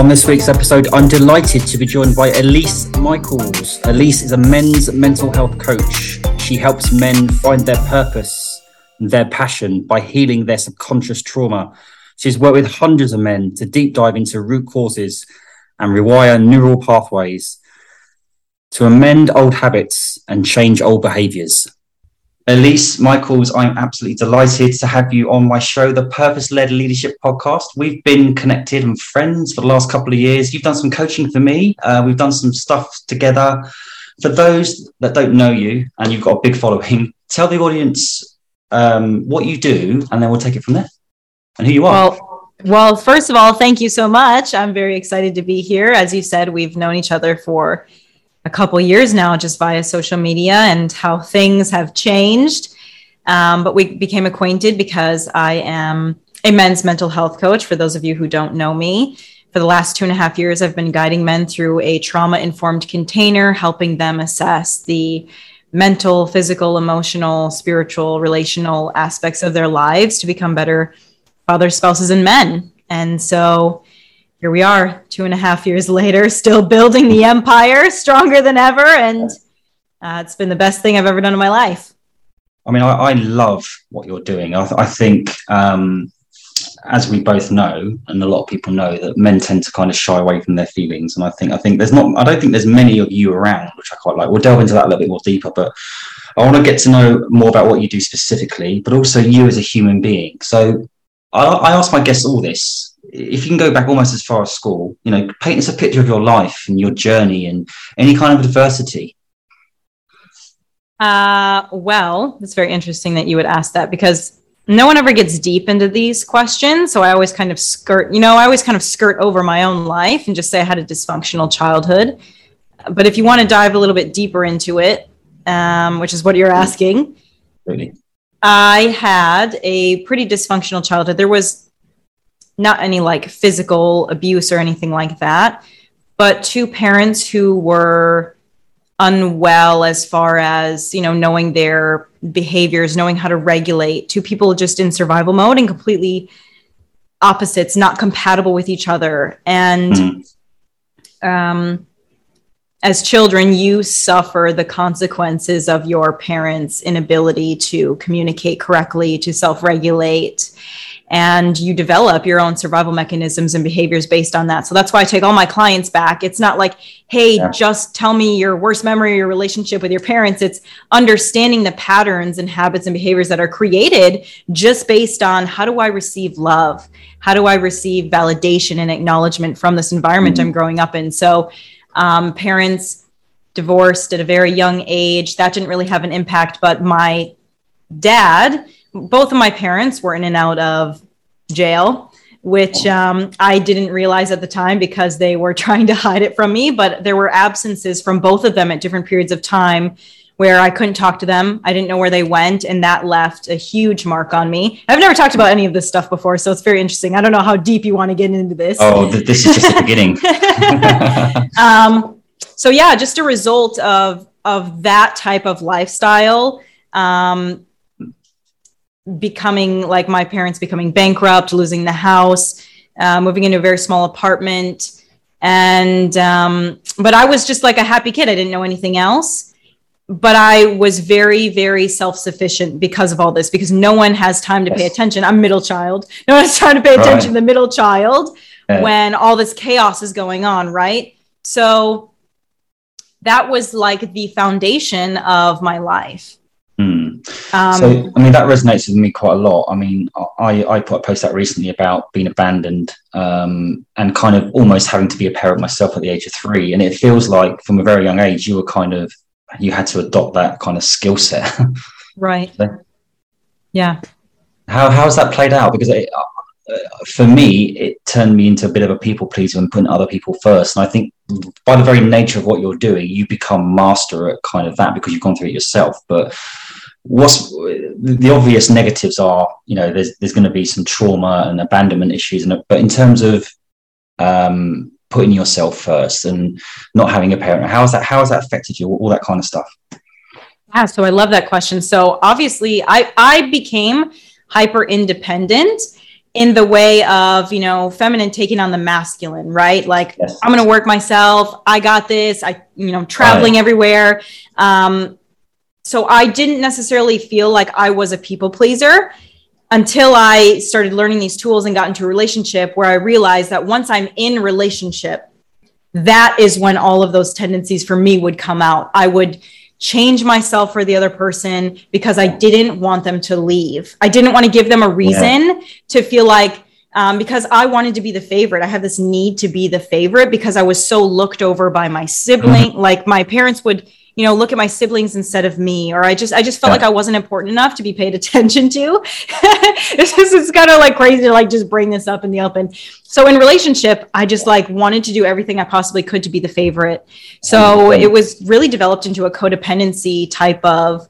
On this week's episode, I'm delighted to be joined by Elise Michaels. Elise is a men's mental health coach. She helps men find their purpose and their passion by healing their subconscious trauma. She's worked with hundreds of men to deep dive into root causes and rewire neural pathways to amend old habits and change old behaviours. Elise Michaels, I'm absolutely delighted to have you on my show, the Purpose-Led Leadership Podcast. We've been connected and friends for the last couple of years. You've done some coaching for me. We've done some stuff together. For those that don't know you, and you've got a big following, tell the audience what you do, and then we'll take it from there, and who you are. Well, first of all, thank you so much. I'm very excited to be here. As you said, we've known each other for a couple years now, just via social media and how things have changed. But we became acquainted because I am a men's mental health coach. For those of you who don't know me, for the last 2.5 years, I've been guiding men through a trauma-informed container, helping them assess the mental, physical, emotional, spiritual, relational aspects of their lives to become better fathers, spouses, and men. And so here we are, 2.5 years later, still building the empire, stronger than ever. And it's been the best thing I've ever done in my life. I mean, I love what you're doing. I think, as we both know, and a lot of people know, that men tend to kind of shy away from their feelings. And I think I don't think there's many of you around, which I quite like. We'll delve into that a little bit more deeper, but I want to get to know more about what you do specifically, but also you as a human being. So I ask my guests all this. If you can go back almost as far as school, you know, paint us a picture of your life and your journey and any kind of adversity. Well, it's very interesting that you would ask that, because no one ever gets deep into these questions. So I always kind of skirt over my own life and just say I had a dysfunctional childhood. But if you want to dive a little bit deeper into it, which is what you're asking, really? I had a pretty dysfunctional childhood. There was not any like physical abuse or anything like that, but 2 parents who were unwell as far as, you know, knowing their behaviors, knowing how to regulate. 2 people just in survival mode and completely opposites, not compatible with each other. And as children, you suffer the consequences of your parents' inability to communicate correctly, to self-regulate. And you develop your own survival mechanisms and behaviors based on that. So that's why I take all my clients back. It's not like, hey, just tell me your worst memory or your relationship with your parents. It's understanding the patterns and habits and behaviors that are created just based on, how do I receive love? How do I receive validation and acknowledgement from this environment I'm growing up in? So parents divorced at a very young age. That didn't really have an impact, but my dad... Both of my parents were in and out of jail, which I didn't realize at the time because they were trying to hide it from me. But there were absences from both of them at different periods of time where I couldn't talk to them. I didn't know where they went. And that left a huge mark on me. I've never talked about any of this stuff before, so it's very interesting. I don't know how deep you want to get into this. Oh, this is just the beginning. So yeah, just a result of that type of lifestyle, becoming like my parents becoming bankrupt, losing the house, moving into a very small apartment. And, but I was just like a happy kid. I didn't know anything else, but I was very, very self-sufficient because of all this, because no one has time to pay attention. I'm middle child. No one has time to pay attention to the middle child when all this chaos is going on. Right. So that was like the foundation of my life. So, I mean, that resonates with me quite a lot. I mean, I put a post out recently about being abandoned and kind of almost having to be a parent myself at the age of 3. And it feels like from a very young age, you were kind of, you had to adopt that kind of skill set. Right. So, yeah. How's that played out? Because for me, it turned me into a bit of a people pleaser and putting other people first. And I think by the very nature of what you're doing, you become master at kind of that because you've gone through it yourself. But what's the obvious negatives are, you know, there's going to be some trauma and abandonment issues, and but in terms of putting yourself first and not having a parent, how has that affected you, all that kind of stuff? Yeah, so I love that question. So obviously I became hyper independent in the way of, you know, feminine taking on the masculine, right? Like, yes. I'm going to work myself. I got this. Traveling everywhere. So I didn't necessarily feel like I was a people pleaser until I started learning these tools and got into a relationship, where I realized that once I'm in relationship, that is when all of those tendencies for me would come out. I would change myself for the other person because I didn't want them to leave. I didn't want to give them a reason to feel like, because I wanted to be the favorite. I had this need to be the favorite because I was so looked over by my sibling. Like, my parents would, you know, look at my siblings instead of me, or I just felt like I wasn't important enough to be paid attention to. It's kind of like crazy to like just bring this up in the open. So in relationship, I just like wanted to do everything I possibly could to be the favorite. So it was really developed into a codependency type of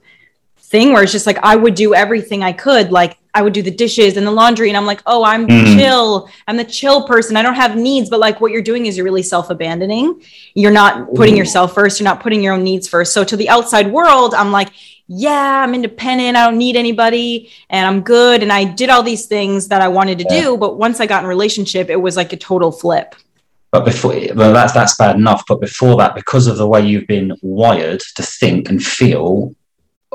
thing, where it's just like, I would do everything I could. Like, I would do the dishes and the laundry, and I'm like, oh, I'm chill. I'm the chill person. I don't have needs. But like, what you're doing is you're really self-abandoning. You're not putting yourself first. You're not putting your own needs first. So to the outside world, I'm like, yeah, I'm independent. I don't need anybody, and I'm good. And I did all these things that I wanted to do. But once I got in a relationship, it was like a total flip. But before, well, that's bad enough. But before that, because of the way you've been wired to think and feel,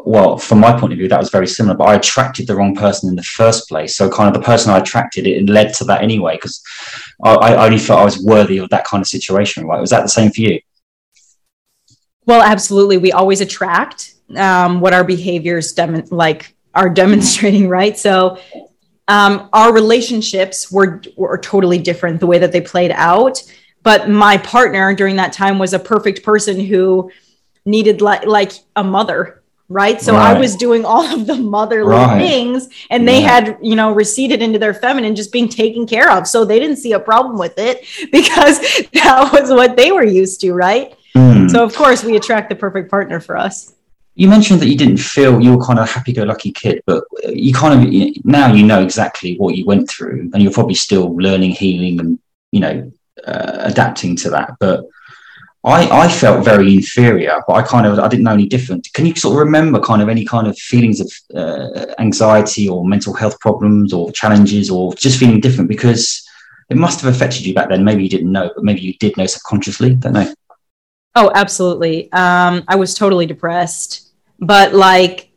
well, from my point of view, that was very similar, but I attracted the wrong person in the first place. So kind of the person I attracted, it led to that anyway, because I only felt I was worthy of that kind of situation, right? Was that the same for you? Well, absolutely. We always attract what our behaviors are demonstrating, right? So our relationships were totally different, the way that they played out. But my partner during that time was a perfect person who needed like a mother. Right. So I was doing all of the motherly things, and they had, you know, receded into their feminine, just being taken care of. So they didn't see a problem with it because that was what they were used to. Right. So, of course, we attract the perfect partner for us. You mentioned that you didn't feel you were kind of a happy-go-lucky kid, but you kind of now, you know, exactly what you went through, and you're probably still learning, healing and, you know, adapting to that. But I felt very inferior, but I didn't know any different. Can you sort of remember kind of any kind of feelings of anxiety or mental health problems or challenges or just feeling different? Because it must have affected you back then. Maybe you didn't know, but maybe you did know subconsciously. Don't know. Oh, absolutely. I was totally depressed, but like,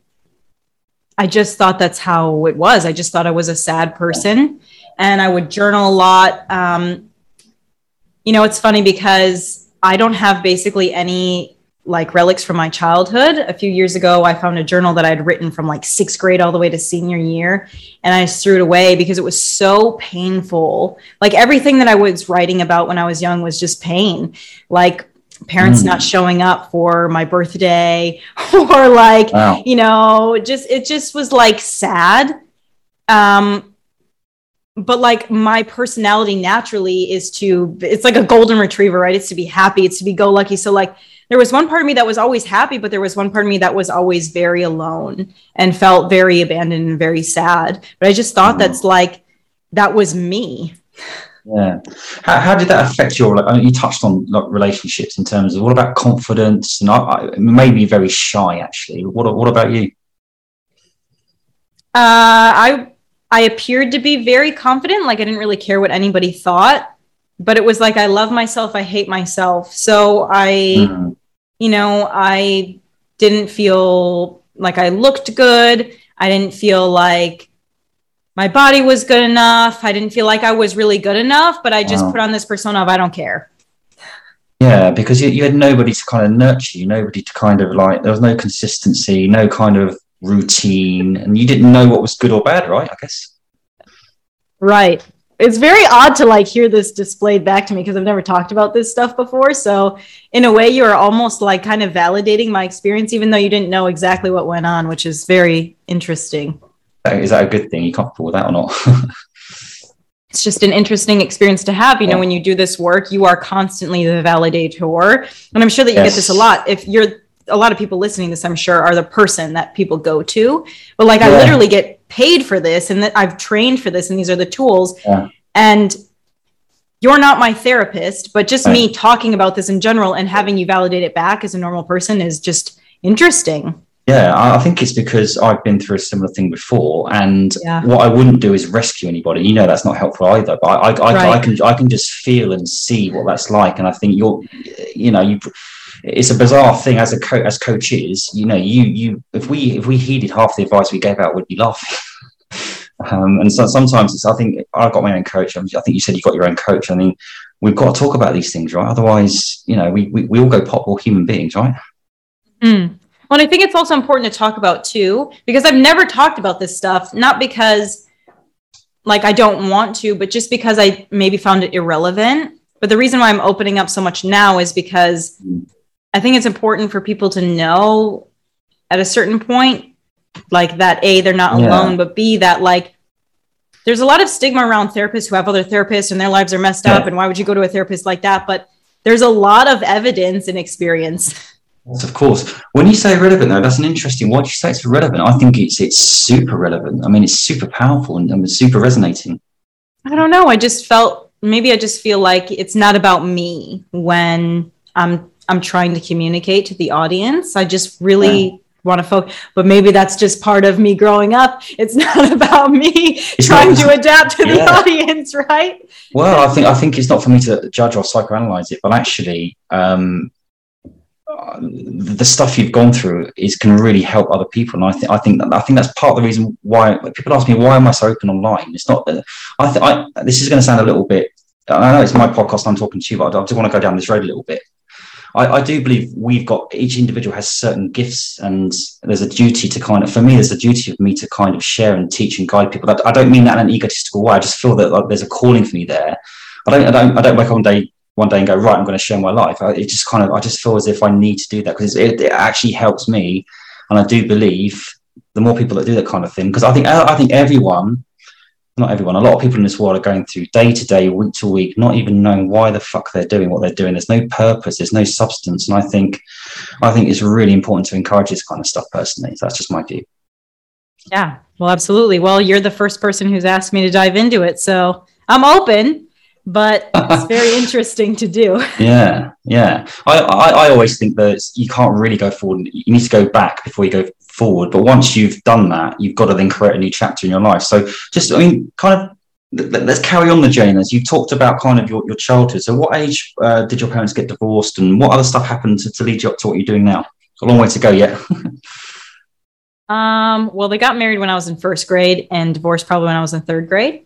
I just thought that's how it was. I just thought I was a sad person, and I would journal a lot. You know, it's funny because I don't have basically any like relics from my childhood. A few years ago, I found a journal that I'd written from like sixth grade all the way to senior year. And I just threw it away because it was so painful. Like, everything that I was writing about when I was young was just pain. Like, parents not showing up for my birthday, or like, you know, it just was like sad. But like, my personality naturally is it's like a golden retriever, right? It's to be happy. It's to be go lucky. So like, there was one part of me that was always happy, but there was one part of me that was always very alone and felt very abandoned and very sad. But I just thought that's like, that was me. Yeah. How did that affect your, like, I mean, you touched on like relationships in terms of what about confidence? And I made me very shy, actually. What about you? I appeared to be very confident. Like, I didn't really care what anybody thought, but it was like, I love myself, I hate myself. So you know, I didn't feel like I looked good. I didn't feel like my body was good enough. I didn't feel like I was really good enough, but I just put on this persona of, I don't care. Yeah. Because you had nobody to kind of nurture you, nobody to kind of like, there was no consistency, no kind of routine, and you didn't know what was good or bad, right? I guess. Right. It's very odd to like hear this displayed back to me, because I've never talked about this stuff before. So in a way, you are almost like kind of validating my experience, even though you didn't know exactly what went on, which is very interesting. Is that a good thing? You comfortable with that or not? It's just an interesting experience to have. You know, when you do this work, you are constantly the validator. And I'm sure that you get this a lot. If you're a lot of people listening to this, I'm sure, are the person that people go to, but like, I literally get paid for this, and that I've trained for this, and these are the tools, and you're not my therapist, but just me talking about this in general and having you validate it back as a normal person is just interesting. Yeah, I think it's because I've been through a similar thing before, and what I wouldn't do is rescue anybody. You know, that's not helpful either. But I can just feel and see what that's like, and I think it's a bizarre thing as coaches. You know, if we heeded half the advice we gave out, we'd be laughing. And so sometimes I think I've got my own coach. I think you said you've got your own coach. I mean, we've got to talk about these things, right? Otherwise, you know, we all go potball human beings, right? Mm. Well, I think it's also important to talk about too, because I've never talked about this stuff, not because like I don't want to, but just because I maybe found it irrelevant. But the reason why I'm opening up so much now is because I think it's important for people to know at a certain point, like that A, they're not alone, but B, that like there's a lot of stigma around therapists who have other therapists and their lives are messed up. And why would you go to a therapist like that? But there's a lot of evidence and experience. Of course. When you say relevant, though, that's an interesting. Why do you say it's relevant? I think it's super relevant. I mean, it's super powerful and it's super resonating. I don't know. I just feel like it's not about me when I'm trying to communicate to the audience. I just really want to focus, but maybe that's just part of me growing up. It's not about me to adapt to the audience, right? Well, I think it's not for me to judge or psychoanalyze it, but actually, the stuff you've gone through can really help other people, and I think that's part of the reason why people ask me why am I so open online. It's not that I this is going to sound a little bit. I know it's my podcast. I'm talking to you, but I just want to go down this road a little bit. I do believe we've got each individual has certain gifts, and there's a duty to for me to share and teach and guide people. That I don't mean that in an egotistical way. I just feel that there's a calling for me there. I don't wake up one day and go, right, I'm going to share my life. I just feel as if I need to do that because it actually helps me. And I do believe the more people that do that kind of thing, because I think a lot of people in this world are going through day to day, week to week, not even knowing why the fuck they're doing what they're doing. There's no purpose. There's no substance. And I think it's really important to encourage this kind of stuff personally. So that's just my view. Yeah, well, absolutely. Well, you're the first person who's asked me to dive into it. So I'm open. But it's very interesting to do. Yeah. I always think that you can't really go forward. You need to go back before you go forward. But once you've done that, you've got to then create a new chapter in your life. So just, I mean, kind of, let's carry on the journey. As you talked about kind of your childhood. So what age did your parents get divorced? And what other stuff happened to lead you up to what you're doing now? It's a long way to go yet. Well, they got married when I was in first grade and divorced probably when I was in third grade.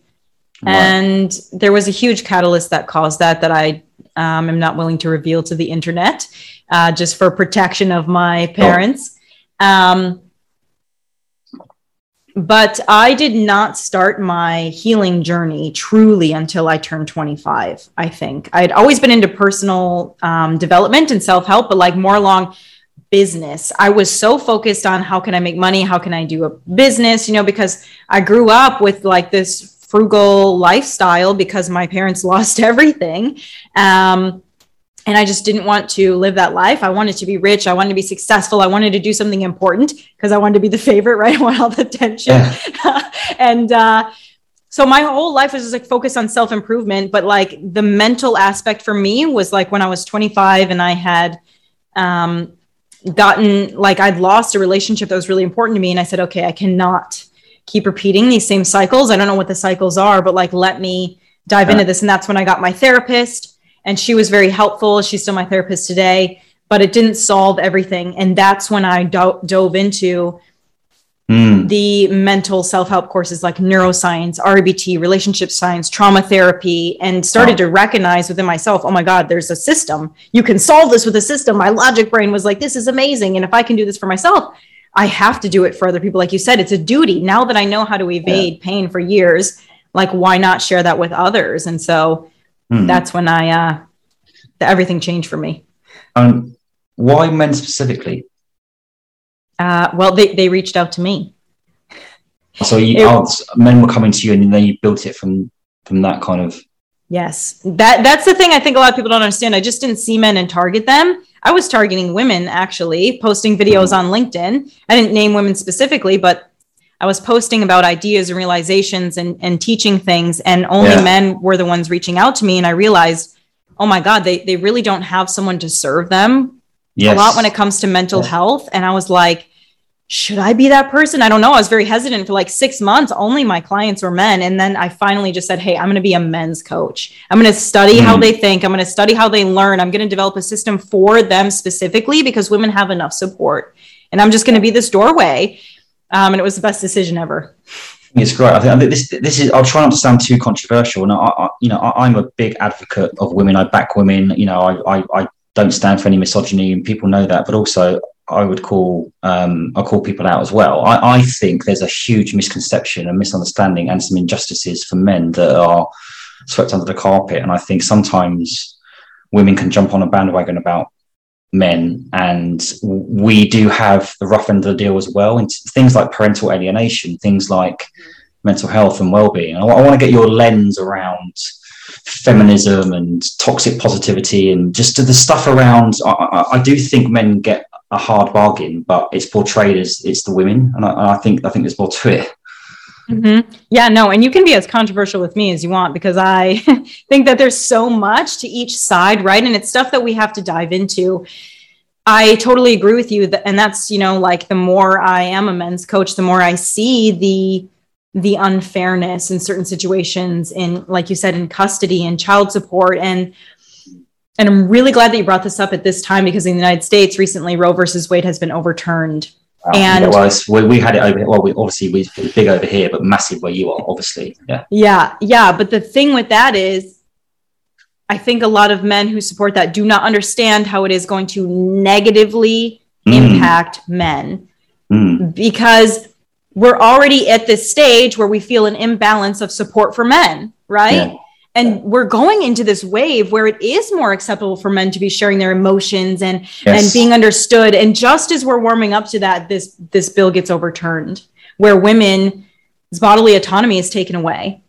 Right. And there was a huge catalyst that caused that I am not willing to reveal to the internet, just for protection of my parents. Oh. But I did not start my healing journey truly until I turned 25, I think. I'd always been into personal development and self-help, but like more along business. I was so focused on how can I make money? How can I do a business? You know, because I grew up with like this frugal lifestyle because my parents lost everything. And I just didn't want to live that life. I wanted to be rich. I wanted to be successful. I wanted to do something important because I wanted to be the favorite, right? I want all the attention. Yeah. And so my whole life was just like focused on self-improvement, but like the mental aspect for me was like when I was 25 and I had gotten, like I'd lost a relationship that was really important to me. And I said, okay, I cannot keep repeating these same cycles. I don't know what the cycles are, but like, let me dive into this. And that's when I got my therapist, and she was very helpful. She's still my therapist today, but it didn't solve everything. And that's when I dove into the mental self-help courses like neuroscience, RBT, relationship science, trauma therapy, and started to recognize within myself, oh my God, there's a system. You can solve this with a system. My logic brain was like, this is amazing. And if I can do this for myself, I have to do it for other people. Like you said, it's a duty. Now that I know how to evade pain for years, like why not share that with others? And so that's when I, everything changed for me. Why men specifically? Well, they reached out to me. So men were coming to you, and then you built it from that kind of. Yes. That's the thing I think a lot of people don't understand. I just didn't see men and target them. I was targeting women, actually, posting videos on LinkedIn. I didn't name women specifically, but I was posting about ideas and realizations and teaching things. And only men were the ones reaching out to me. And I realized, oh my God, they really don't have someone to serve them a lot when it comes to mental health. And I was like, should I be that person? I don't know. I was very hesitant for like 6 months. Only my clients were men. And then I finally just said, hey, I'm going to be a men's coach. I'm going to study how they think. I'm going to study how they learn. I'm going to develop a system for them specifically because women have enough support. And I'm just going to be this doorway. And it was the best decision ever. It's great. I think this is, I'll try not to sound too controversial. And I'm a big advocate of women. I back women. You know, I don't stand for any misogyny, and people know that. But also, I would call I call people out as well. I think there's a huge misconception and misunderstanding and some injustices for men that are swept under the carpet. And I think sometimes women can jump on a bandwagon about men, and we do have the rough end of the deal as well. And things like parental alienation, things like mental health and well-being. I want to get your lens around feminism and toxic positivity and just to the stuff around. I do think men get a hard bargain, but it's portrayed as it's the women, and I think there's more to it. Mm-hmm. Yeah, no, and you can be as controversial with me as you want, because I think that there's so much to each side, right? And it's stuff that we have to dive into. I totally agree with you, and that's, you know, like the more I am a men's coach, the more I see the unfairness in certain situations, in, like you said, in custody and child support. And I'm really glad that you brought this up at this time, because in the United States recently, Roe versus Wade has been overturned. Wow. And we had it over here. Well, we big over here, but massive where you are, obviously. Yeah. But the thing with that is, I think a lot of men who support that do not understand how it is going to negatively impact men, because we're already at this stage where we feel an imbalance of support for men, right? Yeah. And we're going into this wave where it is more acceptable for men to be sharing their emotions and, and being understood. And just as we're warming up to that, this bill gets overturned, where women's bodily autonomy is taken away.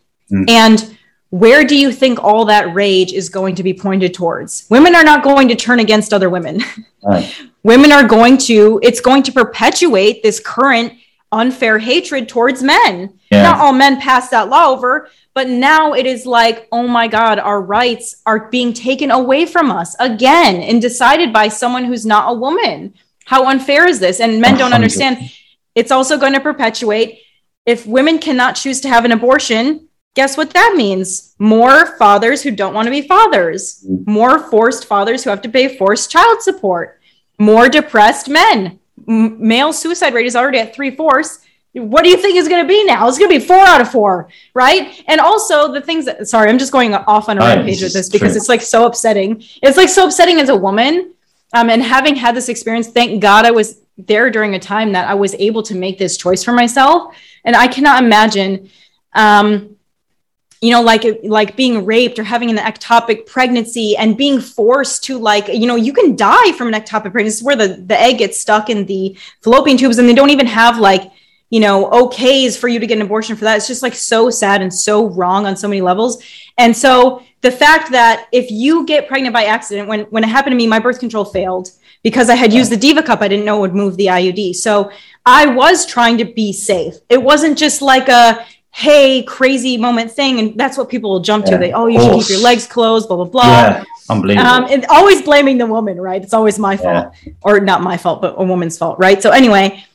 And where do you think all that rage is going to be pointed towards? Women are not going to turn against other women. Right. Women are going to, it's going to perpetuate this current unfair hatred towards men. Yeah. Not all men passed that law over, but now it is like, oh my God, our rights are being taken away from us again and decided by someone who's not a woman. How unfair is this? And men don't understand. It's also going to perpetuate, if women cannot choose to have an abortion, guess what that means? More fathers who don't want to be fathers, more forced fathers who have to pay forced child support, more depressed men. Male suicide rate is already at 3/4. What do you think is going to be now? It's going to be 4 out of 4, right? And also the things that, sorry, I'm just going off on a rampage with this because it's like so upsetting. It's like so upsetting as a woman. And having had this experience, thank God I was there during a time that I was able to make this choice for myself. And I cannot imagine, you know, like being raped or having an ectopic pregnancy and being forced to, like, you know, you can die from an ectopic pregnancy. This is where the egg gets stuck in the fallopian tubes, and they don't even have, like, you know, okays for you to get an abortion for that. It's just like so sad and so wrong on so many levels. And so the fact that if you get pregnant by accident, when it happened to me, my birth control failed because I had used the Diva Cup. I didn't know it would move the IUD. So I was trying to be safe. It wasn't just like a, hey, crazy moment thing. And that's what people will jump to. They, oh, you should keep your legs closed, blah, blah, blah. Yeah, unbelievable. And always blaming the woman, right? It's always my fault, or not my fault, but a woman's fault, right? So anyway,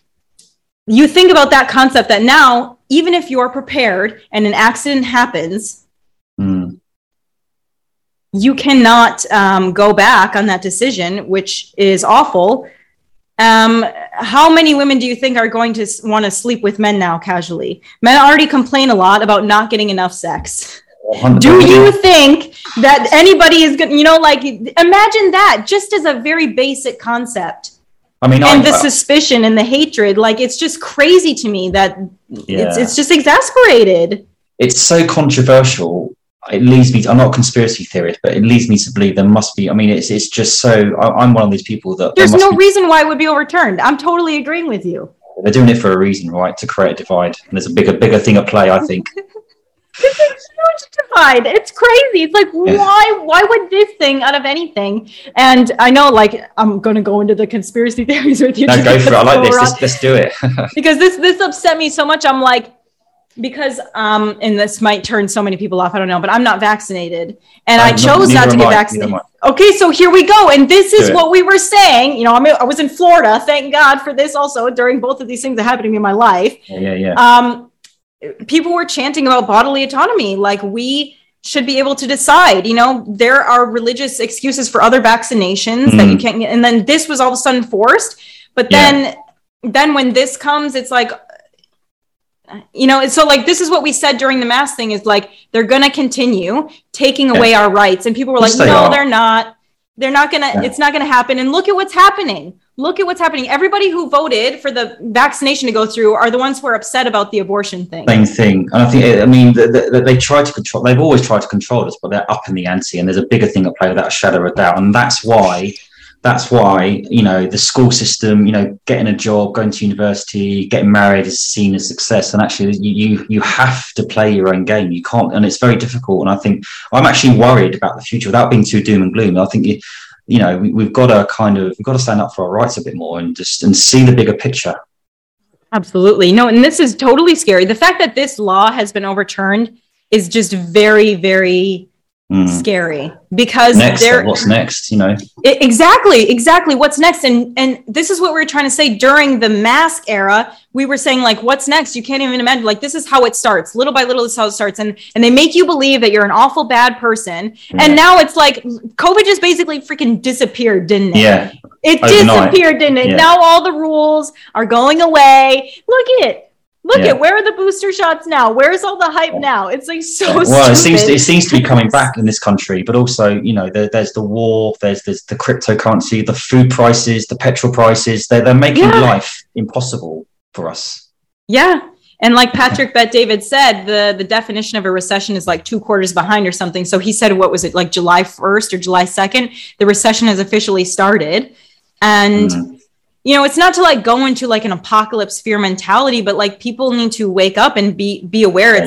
you think about that concept that now, even if you're prepared and an accident happens, you cannot go back on that decision, which is awful. How many women do you think are going to want to sleep with men now casually? Men already complain a lot about not getting enough sex. 100%. Do you think that anybody is going to, you know, like, imagine that just as a very basic concept. I mean, and the suspicion and the hatred, like, it's just crazy to me that it's just exasperated. It's so controversial. It leads me to, I'm not a conspiracy theorist, but it leads me to believe there must be, I mean, it's just so, I'm one of these people that there's no reason why it would be overturned. I'm totally agreeing with you. They're doing it for a reason, right? To create a divide. And there's a bigger thing at play, I think. It's a huge divide. It's crazy. It's like, why would this thing out of anything? And I know, like, I'm going to go into the conspiracy theories with you. No, go for it. I like this. Let's do it. Because this upset me so much. I'm like, because, and this might turn so many people off, I don't know, but I'm not vaccinated and I chose not to get vaccinated. Okay. So here we go. And this is what we were saying, you know, I mean, I was in Florida, thank God for this also during both of these things that happened to me in my life. People were chanting about bodily autonomy. Like we should be able to decide, you know, there are religious excuses for other vaccinations that you can't get. And then this was all of a sudden forced, but then when this comes, it's like, you know, so like, this is what we said during the mass thing is like, they're going to continue taking away our rights. And people were like, no, they're not. They're not going to, it's not going to happen. And look at what's happening. Look at what's happening. Everybody who voted for the vaccination to go through are the ones who are upset about the abortion thing. Same thing. And I think, I mean, they try to control, they've always tried to control us, but they're up in the ante and there's a bigger thing at play without a shadow of a doubt. And that's why, you know, the school system, you know, getting a job, going to university, getting married is seen as success. And actually you have to play your own game. You can't, and it's very difficult. And I think I'm actually worried about the future without being too doom and gloom. I think, we've got to stand up for our rights a bit more and just see the bigger picture. Absolutely. No. And this is totally scary. The fact that this law has been overturned is just very, very scary because what's next, you know? Exactly. What's next? And this is what we were trying to say during the mask era. We were saying like, what's next? You can't even imagine, like, this is how it starts. Little by little, this is how it starts. And they make you believe that you're an awful bad person. Yeah. And now it's like COVID just basically freaking disappeared, didn't it? Yeah. It disappeared, didn't it? Yeah. Now all the rules are going away. Look at where are the booster shots now? Where's all the hype now? It's like so stupid. Well, it seems to be coming back in this country, but also, you know, there's the war, there's the cryptocurrency, the food prices, the petrol prices. They're making life impossible for us. Yeah. And like Patrick Bet-David said, the definition of a recession is like 2 quarters behind or something. So he said, what was it, like July 1st or July 2nd? The recession has officially started. And... you know, it's not to like go into like an apocalypse fear mentality, but like people need to wake up and be aware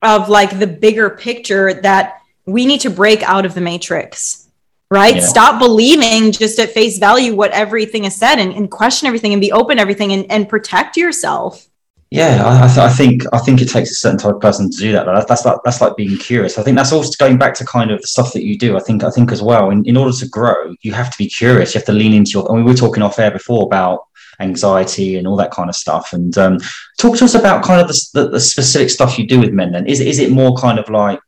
of like the bigger picture that we need to break out of the matrix, right? Yeah. Stop believing just at face value what everything is said and question everything and be open to everything and protect yourself. Yeah, I think it takes a certain type of person to do that. That's like being curious. I think that's also going back to kind of the stuff that you do. I think as well, in order to grow, you have to be curious. You have to lean into your. I mean, we were talking off air before about anxiety and all that kind of stuff. And talk to us about kind of the specific stuff you do with men. Then is it more kind of like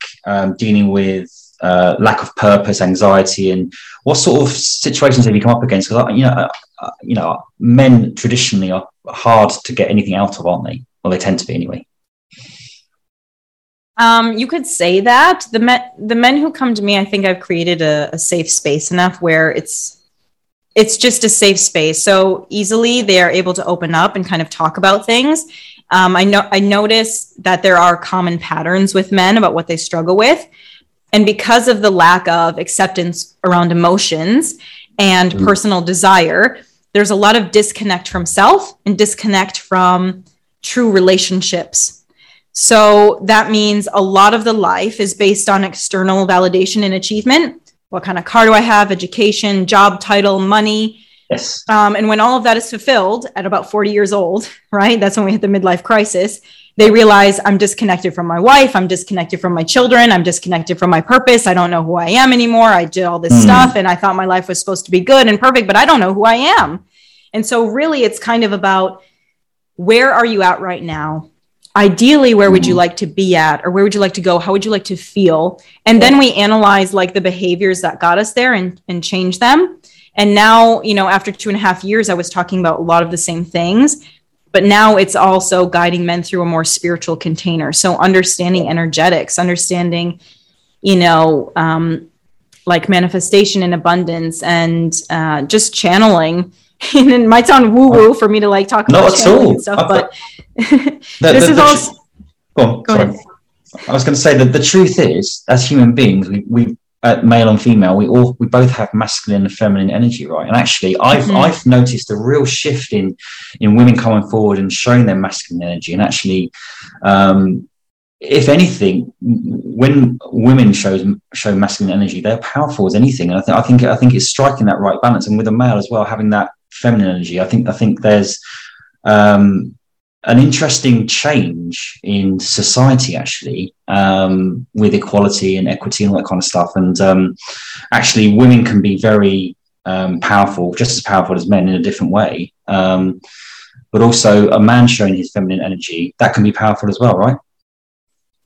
dealing with lack of purpose, anxiety, and what sort of situations have you come up against? Because you know, men traditionally are hard to get anything out of, aren't they? Well, they tend to be anyway. You could say that the men who come to me, I think I've created a safe space enough where it's just a safe space. So easily they are able to open up and kind of talk about things. I notice that there are common patterns with men about what they struggle with. And because of the lack of acceptance around emotions and personal desire, there's a lot of disconnect from self and disconnect from true relationships. So that means a lot of the life is based on external validation and achievement. What kind of car do I have? Education, job title, money. Yes. And when all of that is fulfilled at about 40 years old, right? That's when we hit the midlife crisis. They realize I'm disconnected from my wife. I'm disconnected from my children. I'm disconnected from my purpose. I don't know who I am anymore. I did all this stuff and I thought my life was supposed to be good and perfect, but I don't know who I am. And so really it's kind of about where are you at right now? Ideally, where would you like to be at, or where would you like to go? How would you like to feel? And then we analyze like the behaviors that got us there and change them. And now, you know, after 2.5 years, I was talking about a lot of the same things, but now it's also guiding men through a more spiritual container. So understanding energetics, understanding, you know, like manifestation and abundance and just channeling. And it might sound woo-woo for me to like talk about channeling and stuff, but this is all... Go ahead. I was going to say that the truth is, as human beings, we male and female, we both have masculine and feminine energy, right? And actually, I've noticed a real shift in women coming forward and showing their masculine energy. And actually, if anything, when women show masculine energy, they're powerful as anything. And I think it's striking that right balance. And with a male as well, having that feminine energy, I think there's an interesting change in society, actually, with equality and equity and all that kind of stuff. And actually, women can be very powerful, just as powerful as men in a different way. But also a man showing his feminine energy, that can be powerful as well, right?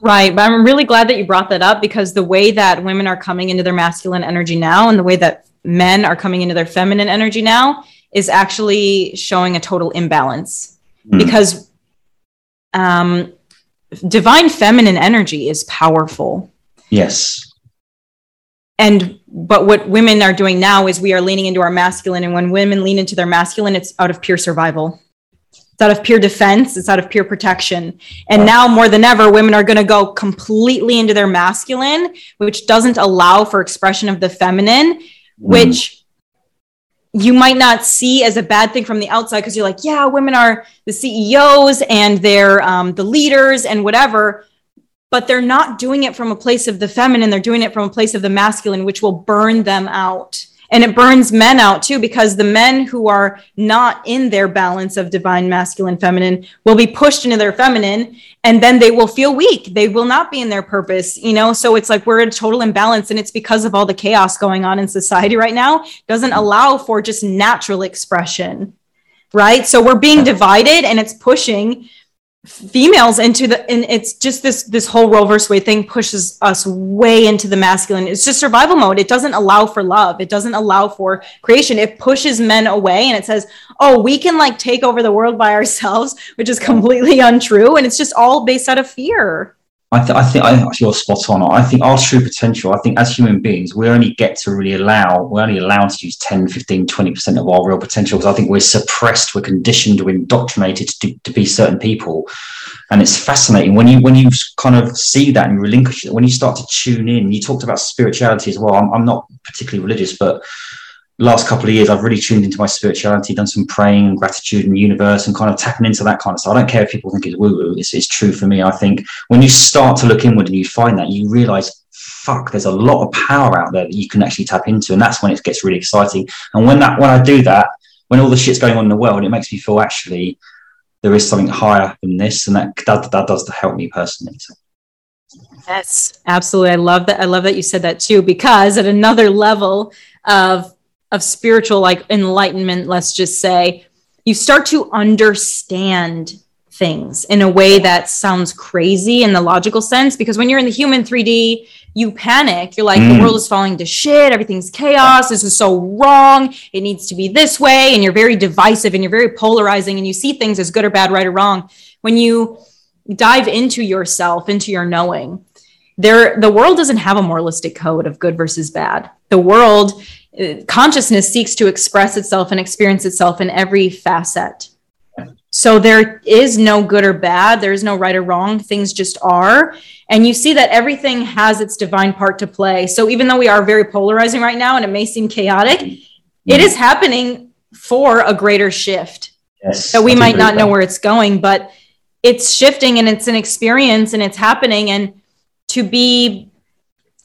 Right. But I'm really glad that you brought that up, because the way that women are coming into their masculine energy now and the way that men are coming into their feminine energy now is actually showing a total imbalance. Because divine feminine energy is powerful. Yes. But what women are doing now is we are leaning into our masculine. And when women lean into their masculine, it's out of pure survival. It's out of pure defense. It's out of pure protection. And now more than ever, women are going to go completely into their masculine, which doesn't allow for expression of the feminine, which you might not see as a bad thing from the outside, because you're like, yeah, women are the CEOs and they're the leaders and whatever. But they're not doing it from a place of the feminine. They're doing it from a place of the masculine, which will burn them out. And it burns men out too, because the men who are not in their balance of divine masculine feminine will be pushed into their feminine, and then they will feel weak. They will not be in their purpose, you know? So it's like we're in total imbalance, and it's because of all the chaos going on in society right now. It doesn't allow for just natural expression, right? So we're being divided, and it's pushing females into and it's just this whole Roe versus Wade thing pushes us way into the masculine. It's just survival mode. It doesn't allow for love. It doesn't allow for creation. It pushes men away, and it says, oh, we can like take over the world by ourselves, which is completely untrue. And it's just all based out of fear. I think you're spot on. I think our true potential, I think as human beings, we're only allowed to use 10, 15, 20% of our real potential, because I think we're suppressed, we're conditioned, we're indoctrinated to be certain people. And it's fascinating when you kind of see that and relinquish it, when you start to tune in. You talked about spirituality as well. I'm not particularly religious, but last couple of years, I've really tuned into my spirituality, done some praying and gratitude and universe and kind of tapping into that kind of stuff. I don't care if people think it's woo-woo. It's true for me. I think when you start to look inward and you find that, you realize, fuck, there's a lot of power out there that you can actually tap into. And that's when it gets really exciting. And when I do that, when all the shit's going on in the world, it makes me feel actually there is something higher than this. And that does help me personally. So. Yes, absolutely. I love that. I love that you said that too, because at another level of spiritual, like enlightenment, let's just say, you start to understand things in a way that sounds crazy in the logical sense, because when you're in the human 3D, you panic. You're like, the world is falling to shit. Everything's chaos. This is so wrong. It needs to be this way. And you're very divisive and you're very polarizing, and you see things as good or bad, right or wrong. When you dive into yourself, into your knowing, the world doesn't have a moralistic code of good versus bad. The world, consciousness, seeks to express itself and experience itself in every facet. So there is no good or bad. There is no right or wrong. Things just are. And you see that everything has its divine part to play. So even though we are very polarizing right now and it may seem chaotic, it is happening for a greater shift. Yes, that we might not know where it's going, but it's shifting and it's an experience and it's happening. And to be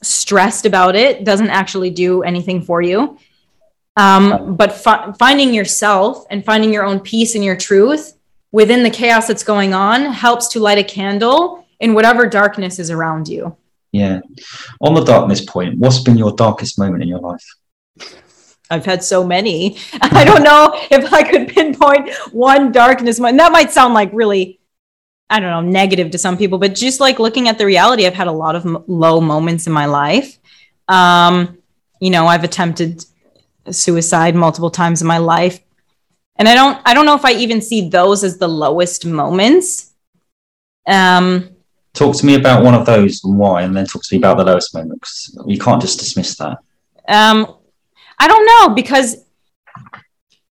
stressed about it doesn't actually do anything for you. But finding yourself and finding your own peace and your truth within the chaos that's going on helps to light a candle in whatever darkness is around you. Yeah. On the darkness point, what's been your darkest moment in your life? I've had so many. I don't know if I could pinpoint one darkness moment. That might sound like really, I don't know, negative to some people, but just like looking at the reality, I've had a lot of low moments in my life. You know, I've attempted suicide multiple times in my life. And I don't know if I even see those as the lowest moments. Talk to me about one of those and why, and then talk to me about the lowest moments. You can't just dismiss that. I don't know, because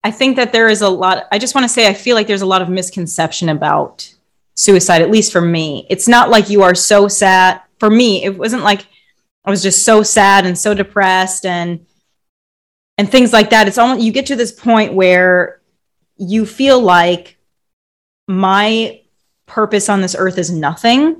I think that there is a lot, I just want to say, I feel like there's a lot of misconception about suicide, at least for me. It's not like you are so sad. For me, it wasn't like I was just so sad and so depressed and things like that. It's almost, you get to this point where you feel like my purpose on this earth is nothing.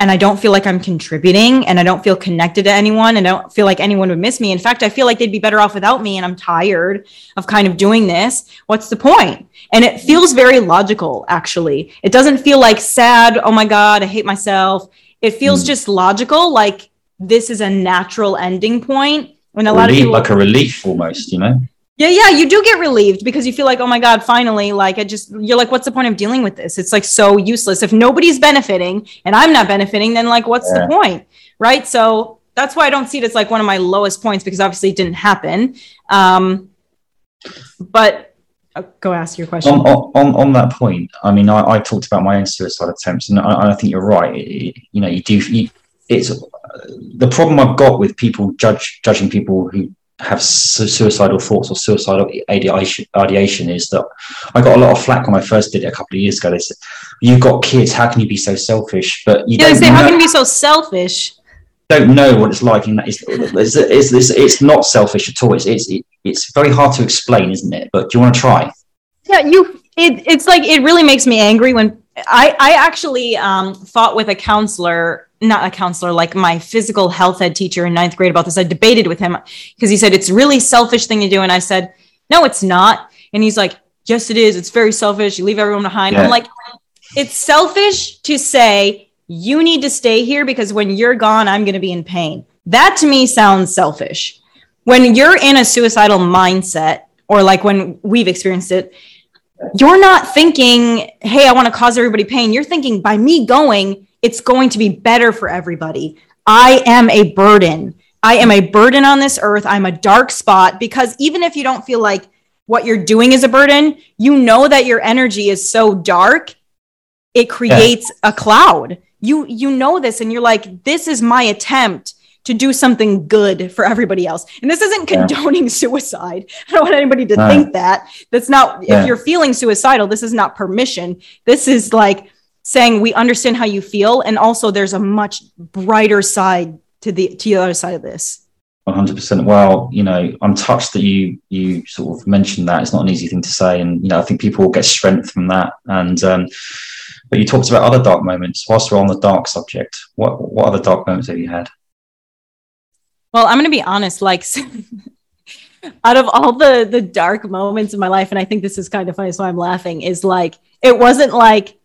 and I don't feel like I'm contributing and I don't feel connected to anyone and I don't feel like anyone would miss me. In fact, I feel like they'd be better off without me and I'm tired of kind of doing this. What's the point? And it feels very logical, actually. It doesn't feel like sad, oh my God, I hate myself. It feels just logical, like this is a natural ending point. When a lot of people, like a relief almost, you know? Yeah, you do get relieved because you feel like, oh my God, finally, like you're like, what's the point of dealing with this? It's like so useless. If nobody's benefiting and I'm not benefiting, then like, what's the point, right? So that's why I don't see it as like one of my lowest points because obviously it didn't happen. But go ask your question. On that point, I mean, I talked about my own suicide attempts and I think you're right. You know, it's the problem I've got with people judging people who have suicidal thoughts or suicidal ideation is that I got a lot of flack when I first did it a couple of years ago. They said, you've got kids, how can you be so selfish? But how can you be so selfish? Don't know what it's like. And that is, it's not selfish at all. It's very hard to explain, isn't it? But do you want to try? Yeah, it's like, it really makes me angry when I actually fought with like my physical health ed teacher in 9th grade about this. I debated with him because he said, it's a really selfish thing to do. And I said, no, it's not. And he's like, yes, it is. It's very selfish. You leave everyone behind. Yeah. I'm like, it's selfish to say you need to stay here because when you're gone, I'm going to be in pain. That to me sounds selfish. When you're in a suicidal mindset or like when we've experienced it, you're not thinking, hey, I want to cause everybody pain. You're thinking by me going, it's going to be better for everybody. I am a burden. I am a burden on this earth. I'm a dark spot because even if you don't feel like what you're doing is a burden, you know that your energy is so dark, it creates a cloud. You know this and you're like, this is my attempt to do something good for everybody else. And this isn't condoning suicide. I don't want anybody to think that. That's not, if you're feeling suicidal, this is not permission. This is like saying we understand how you feel. And also there's a much brighter side to the other side of this. 100%. Well, you know, I'm touched that you sort of mentioned that. It's not an easy thing to say. And, you know, I think people get strength from that. And, but you talked about other dark moments. Whilst we're on the dark subject, what other dark moments have you had? Well, I'm going to be honest, like out of all the dark moments in my life, and I think this is kind of funny, so I'm laughing, is like, it wasn't like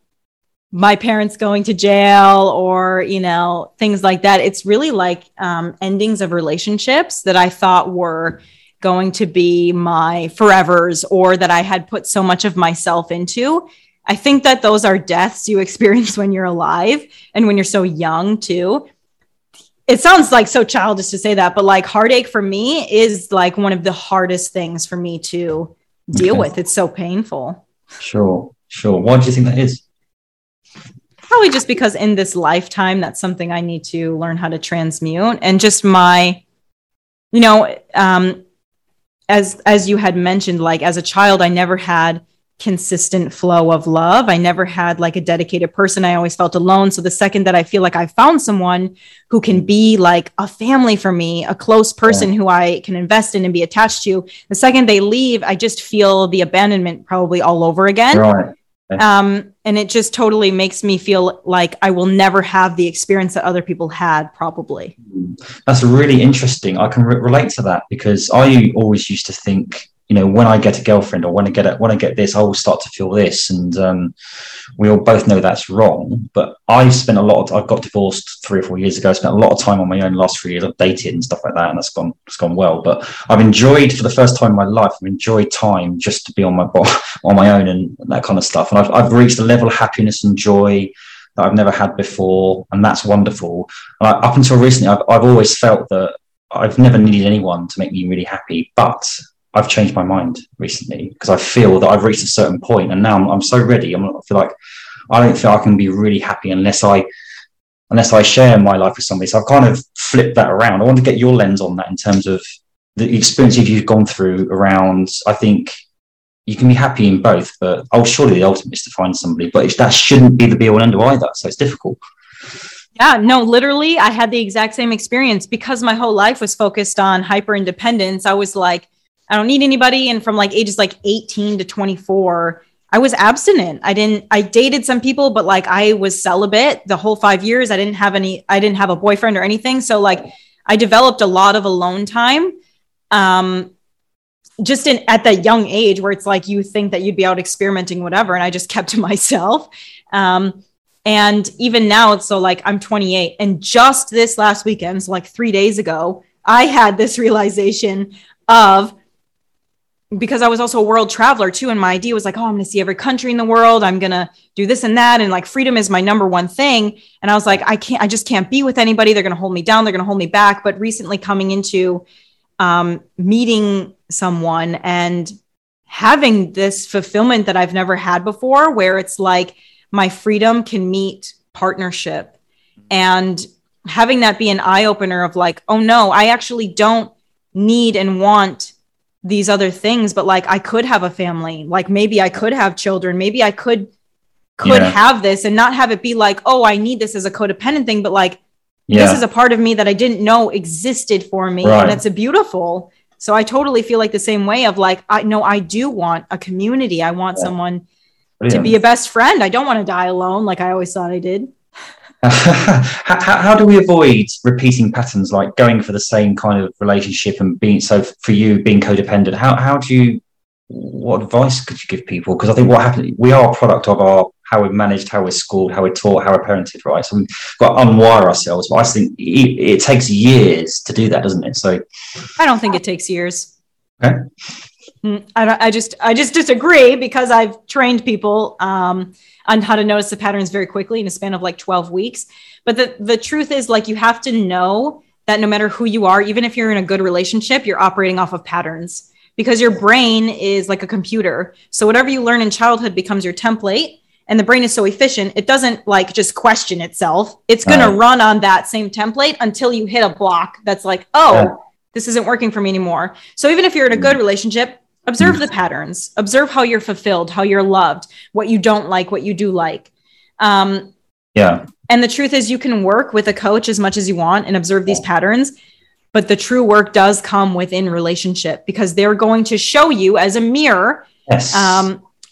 my parents going to jail or, you know, things like that. It's really like endings of relationships that I thought were going to be my forevers or that I had put so much of myself into. I think that those are deaths you experience when you're alive and when you're so young too. It sounds like so childish to say that, but like heartache for me is like one of the hardest things for me to deal with. It's so painful. Sure. Why do you think that is? Probably just because in this lifetime, that's something I need to learn how to transmute. And just my, you know, as you had mentioned, like as a child, I never had consistent flow of love. I never had like a dedicated person. I always felt alone. So the second that I feel like I found someone who can be like a family for me, a close person who I can invest in and be attached to, the second they leave, I just feel the abandonment probably all over again. Right. And it just totally makes me feel like I will never have the experience that other people had, probably. That's really interesting. I can relate to that because I always used to think, you know, when I get a girlfriend or when I get this, I will start to feel this. And we all both know that's wrong. But I got divorced 3 or 4 years ago. I spent a lot of time on my own last 3 years of dating and stuff like that. And it's gone well. But I've enjoyed, for the first time in my life, time just to be on my own and that kind of stuff. And I've reached a level of happiness and joy that I've never had before. And that's wonderful. And up until recently, I've always felt that I've never needed anyone to make me really happy. But I've changed my mind recently because I feel that I've reached a certain point and now I'm so ready. I feel like I don't feel I can be really happy unless I share my life with somebody. So I've kind of flipped that around. I want to get your lens on that in terms of the experience you've gone through around, I think you can be happy in both, but surely the ultimate is to find somebody, but that shouldn't be the be all and end all either. So it's difficult. Yeah, no, literally I had the exact same experience because my whole life was focused on hyper independence. I was like, I don't need anybody. And from like ages like 18 to 24, I was abstinent. I dated some people, but like I was celibate the whole 5 years. I didn't have a boyfriend or anything. So like I developed a lot of alone time, just at that young age where it's like, you think that you'd be out experimenting, whatever. And I just kept to myself. And even now it's so like, I'm 28 and just this last weekend, so like 3 days ago, I had this realization of, because I was also a world traveler too. And my idea was like, oh, I'm going to see every country in the world. I'm going to do this and that. And like, freedom is my number one thing. And I was like, I just can't be with anybody. They're going to hold me down. They're going to hold me back. But recently coming into meeting someone and having this fulfillment that I've never had before, where it's like my freedom can meet partnership, and having that be an eye opener of like, oh no, I actually don't need and want these other things, but like I could have a family, like maybe I could have children, maybe I could have this and not have it be like, oh, I need this as a codependent thing, but like this is a part of me that I didn't know existed for me, right. And it's a beautiful. So I totally feel like the same way of like, I know I do want a community. I want someone to be a best friend. I don't want to die alone, like I always thought I did. How do we avoid repeating patterns like going for the same kind of relationship and being, so for you being codependent, what advice could you give people? Because I think what happened, we are a product of how we're managed, how we're schooled, how we're taught, how we're parented, right? So we've got to unwire ourselves, but I think it takes years to do that, doesn't it? So I don't think it takes years. Okay. I just disagree, because I've trained people on how to notice the patterns very quickly in a span of like 12 weeks. But the truth is, like, you have to know that no matter who you are, even if you're in a good relationship, you're operating off of patterns, because your brain is like a computer. So whatever you learn in childhood becomes your template, and the brain is so efficient. It doesn't like just question itself. It's going to run on that same template until you hit a block that's like, this isn't working for me anymore. So even if you're in a good relationship, observe the patterns, observe how you're fulfilled, how you're loved, what you don't like, what you do like. And the truth is, you can work with a coach as much as you want and observe these patterns, but the true work does come within relationship, because they're going to show you as a mirror,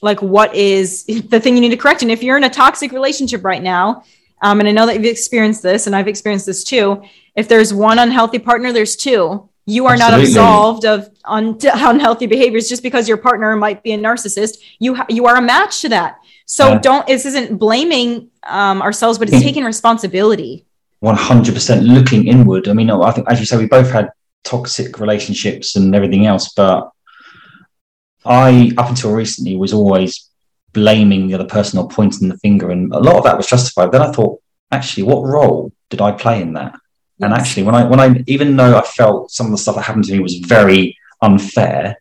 like what is the thing you need to correct. And if you're in a toxic relationship right now, and I know that you've experienced this, and I've experienced this too. If there's one unhealthy partner, there's two. You are not absolved of unhealthy behaviors just because your partner might be a narcissist. You are a match to that. So this isn't blaming ourselves, but it's taking responsibility. 100% looking inward. I mean, I think, as you say, we both had toxic relationships and everything else, but I, up until recently, was always blaming the other person or pointing the finger. And a lot of that was justified. Then I thought, actually, what role did I play in that? And actually, when I, even though I felt some of the stuff that happened to me was very unfair,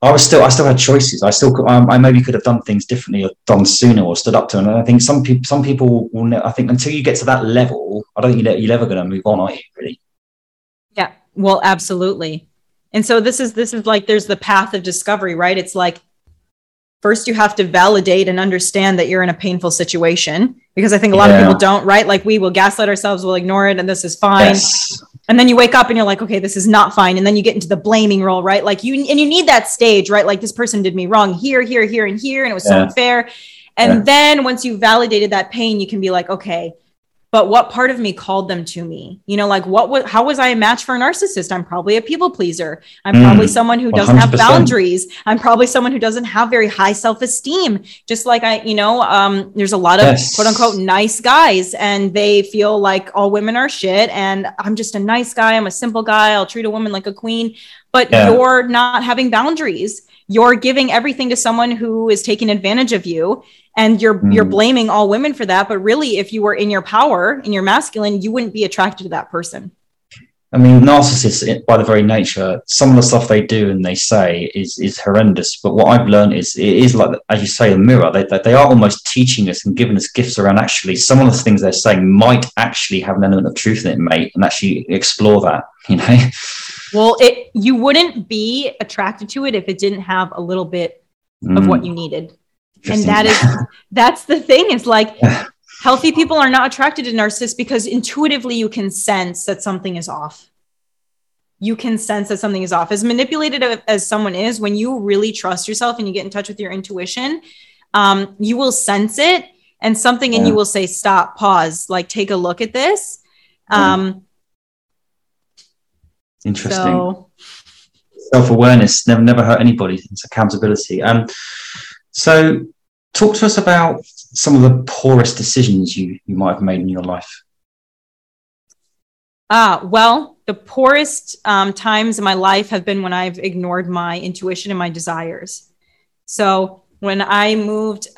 I still had choices. I maybe could have done things differently or done sooner or stood up to them. And I think some people will, I think until you get to that level, I don't think you're ever going to move on, are you, really? Yeah, well, absolutely. And so this is like, there's the path of discovery, right? It's like, first, you have to validate and understand that you're in a painful situation, because I think a lot of people don't, right? Like, we will gaslight ourselves, we'll ignore it, and this is fine. Yes. And then you wake up and you're like, okay, this is not fine. And then you get into the blaming role, right? Like, you need that stage, right? Like, this person did me wrong here, here, here, and here, and it was so unfair. And then once you validated that pain, you can be like, okay, but what part of me called them to me? You know, like, how was I a match for a narcissist? I'm probably a people pleaser. I'm probably someone who doesn't 100%. Have boundaries. I'm probably someone who doesn't have very high self-esteem. Just like there's a lot of quote unquote nice guys, and they feel like all women are shit. And I'm just a nice guy. I'm a simple guy. I'll treat a woman like a queen, but you're not having boundaries. You're giving everything to someone who is taking advantage of you. And you're blaming all women for that. But really, if you were in your power, in your masculine, you wouldn't be attracted to that person. I mean, narcissists, by the very nature, some of the stuff they do and they say is horrendous. But what I've learned is, it is like, as you say, a mirror. They are almost teaching us and giving us gifts around, actually, some of the things they're saying might actually have an element of truth in it, mate, and actually explore that, you know? Well, you wouldn't be attracted to it if it didn't have a little bit of what you needed. And that's the thing. It's like, healthy people are not attracted to narcissists because intuitively you can sense that something is off. you can sense that something is off. As manipulated as someone is, when you really trust yourself and you get in touch with your intuition, you will sense it and something in you will say, stop, pause, like take a look at this. Interesting. So, self-awareness never hurt anybody. It's accountability. So talk to us about some of the poorest decisions you might have made in your life. Well, the poorest times in my life have been when I've ignored my intuition and my desires. So when I moved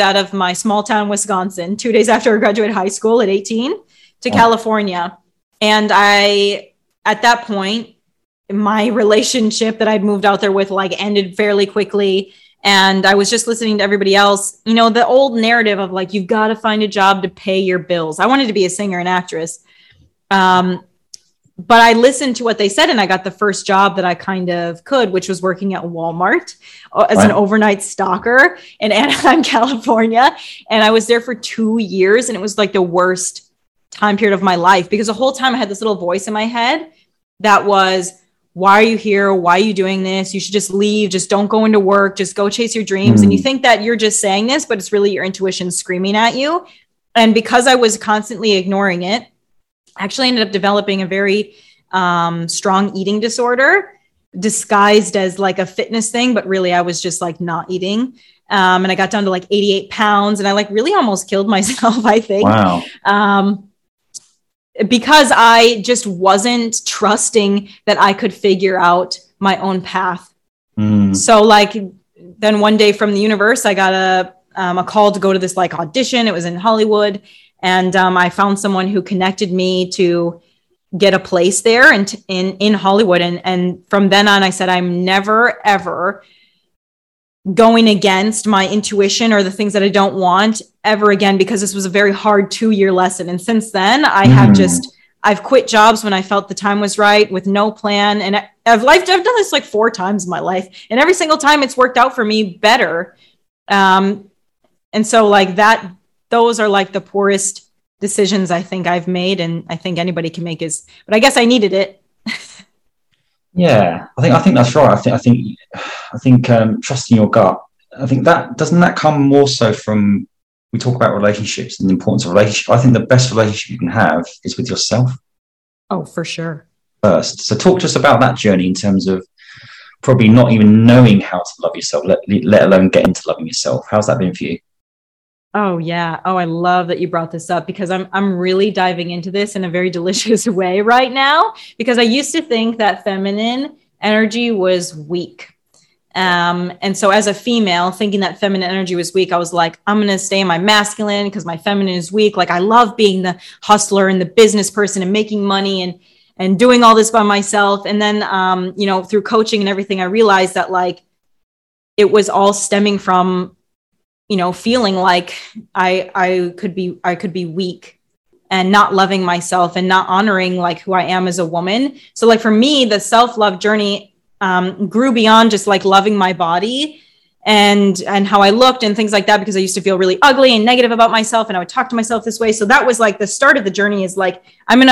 out of my small town, Wisconsin, 2 days after I graduated high school at 18 to California. And at that point, my relationship that I'd moved out there with like ended fairly quickly. And I was just listening to everybody else, you know, the old narrative of like, you've got to find a job to pay your bills. I wanted to be a singer and actress. But I listened to what they said and I got the first job that I kind of could, which was working at Walmart as an overnight stalker in Anaheim, California. And I was there for 2 years and it was like the worst time period of my life because the whole time I had this little voice in my head that was, why are you here? Why are you doing this? You should just leave. Just don't go into work. Just go chase your dreams. And you think that you're just saying this, but it's really your intuition screaming at you. And because I was constantly ignoring it, I actually ended up developing a very strong eating disorder disguised as like a fitness thing. But really, I was just like not eating. And I got down to like 88 pounds and I like really almost killed myself, I think. Wow. Because I just wasn't trusting that I could figure out my own path. So like, then one day from the universe, I got a call to go to this like audition. It was in Hollywood. And I found someone who connected me to get a place there and in Hollywood. And from then on, I said, I'm never, ever going against my intuition or the things that I don't want ever again, because this was a very hard 2-year lesson. And since then I have I've quit jobs when I felt the time was right with no plan. And I've done this like 4 times in my life and every single time it's worked out for me better. And so like that, those are like the poorest decisions I think I've made. And I think anybody can make is, but I guess I needed it. Yeah, I think that's right. I think trusting your gut. I think that doesn't that come more so from, we talk about relationships and the importance of relationship. I think the best relationship you can have is with yourself. Oh, for sure. First, so talk to us about that journey in terms of probably not even knowing how to love yourself, let alone get into loving yourself. How's that been for you? Oh yeah. Oh, I love that you brought this up because I'm really diving into this in a very delicious way right now, because I used to think that feminine energy was weak. And so as a female thinking that feminine energy was weak, I was like, I'm going to stay in my masculine because my feminine is weak. Like I love being the hustler and the business person and making money and doing all this by myself. And then, you know, through coaching and everything, I realized that like, it was all stemming from, you know, feeling like I could be weak and not loving myself and not honoring like who I am as a woman. So like for me, the self-love journey grew beyond just like loving my body and how I looked and things like that, because I used to feel really ugly and negative about myself and I would talk to myself this way. So that was like the start of the journey is like, I'm going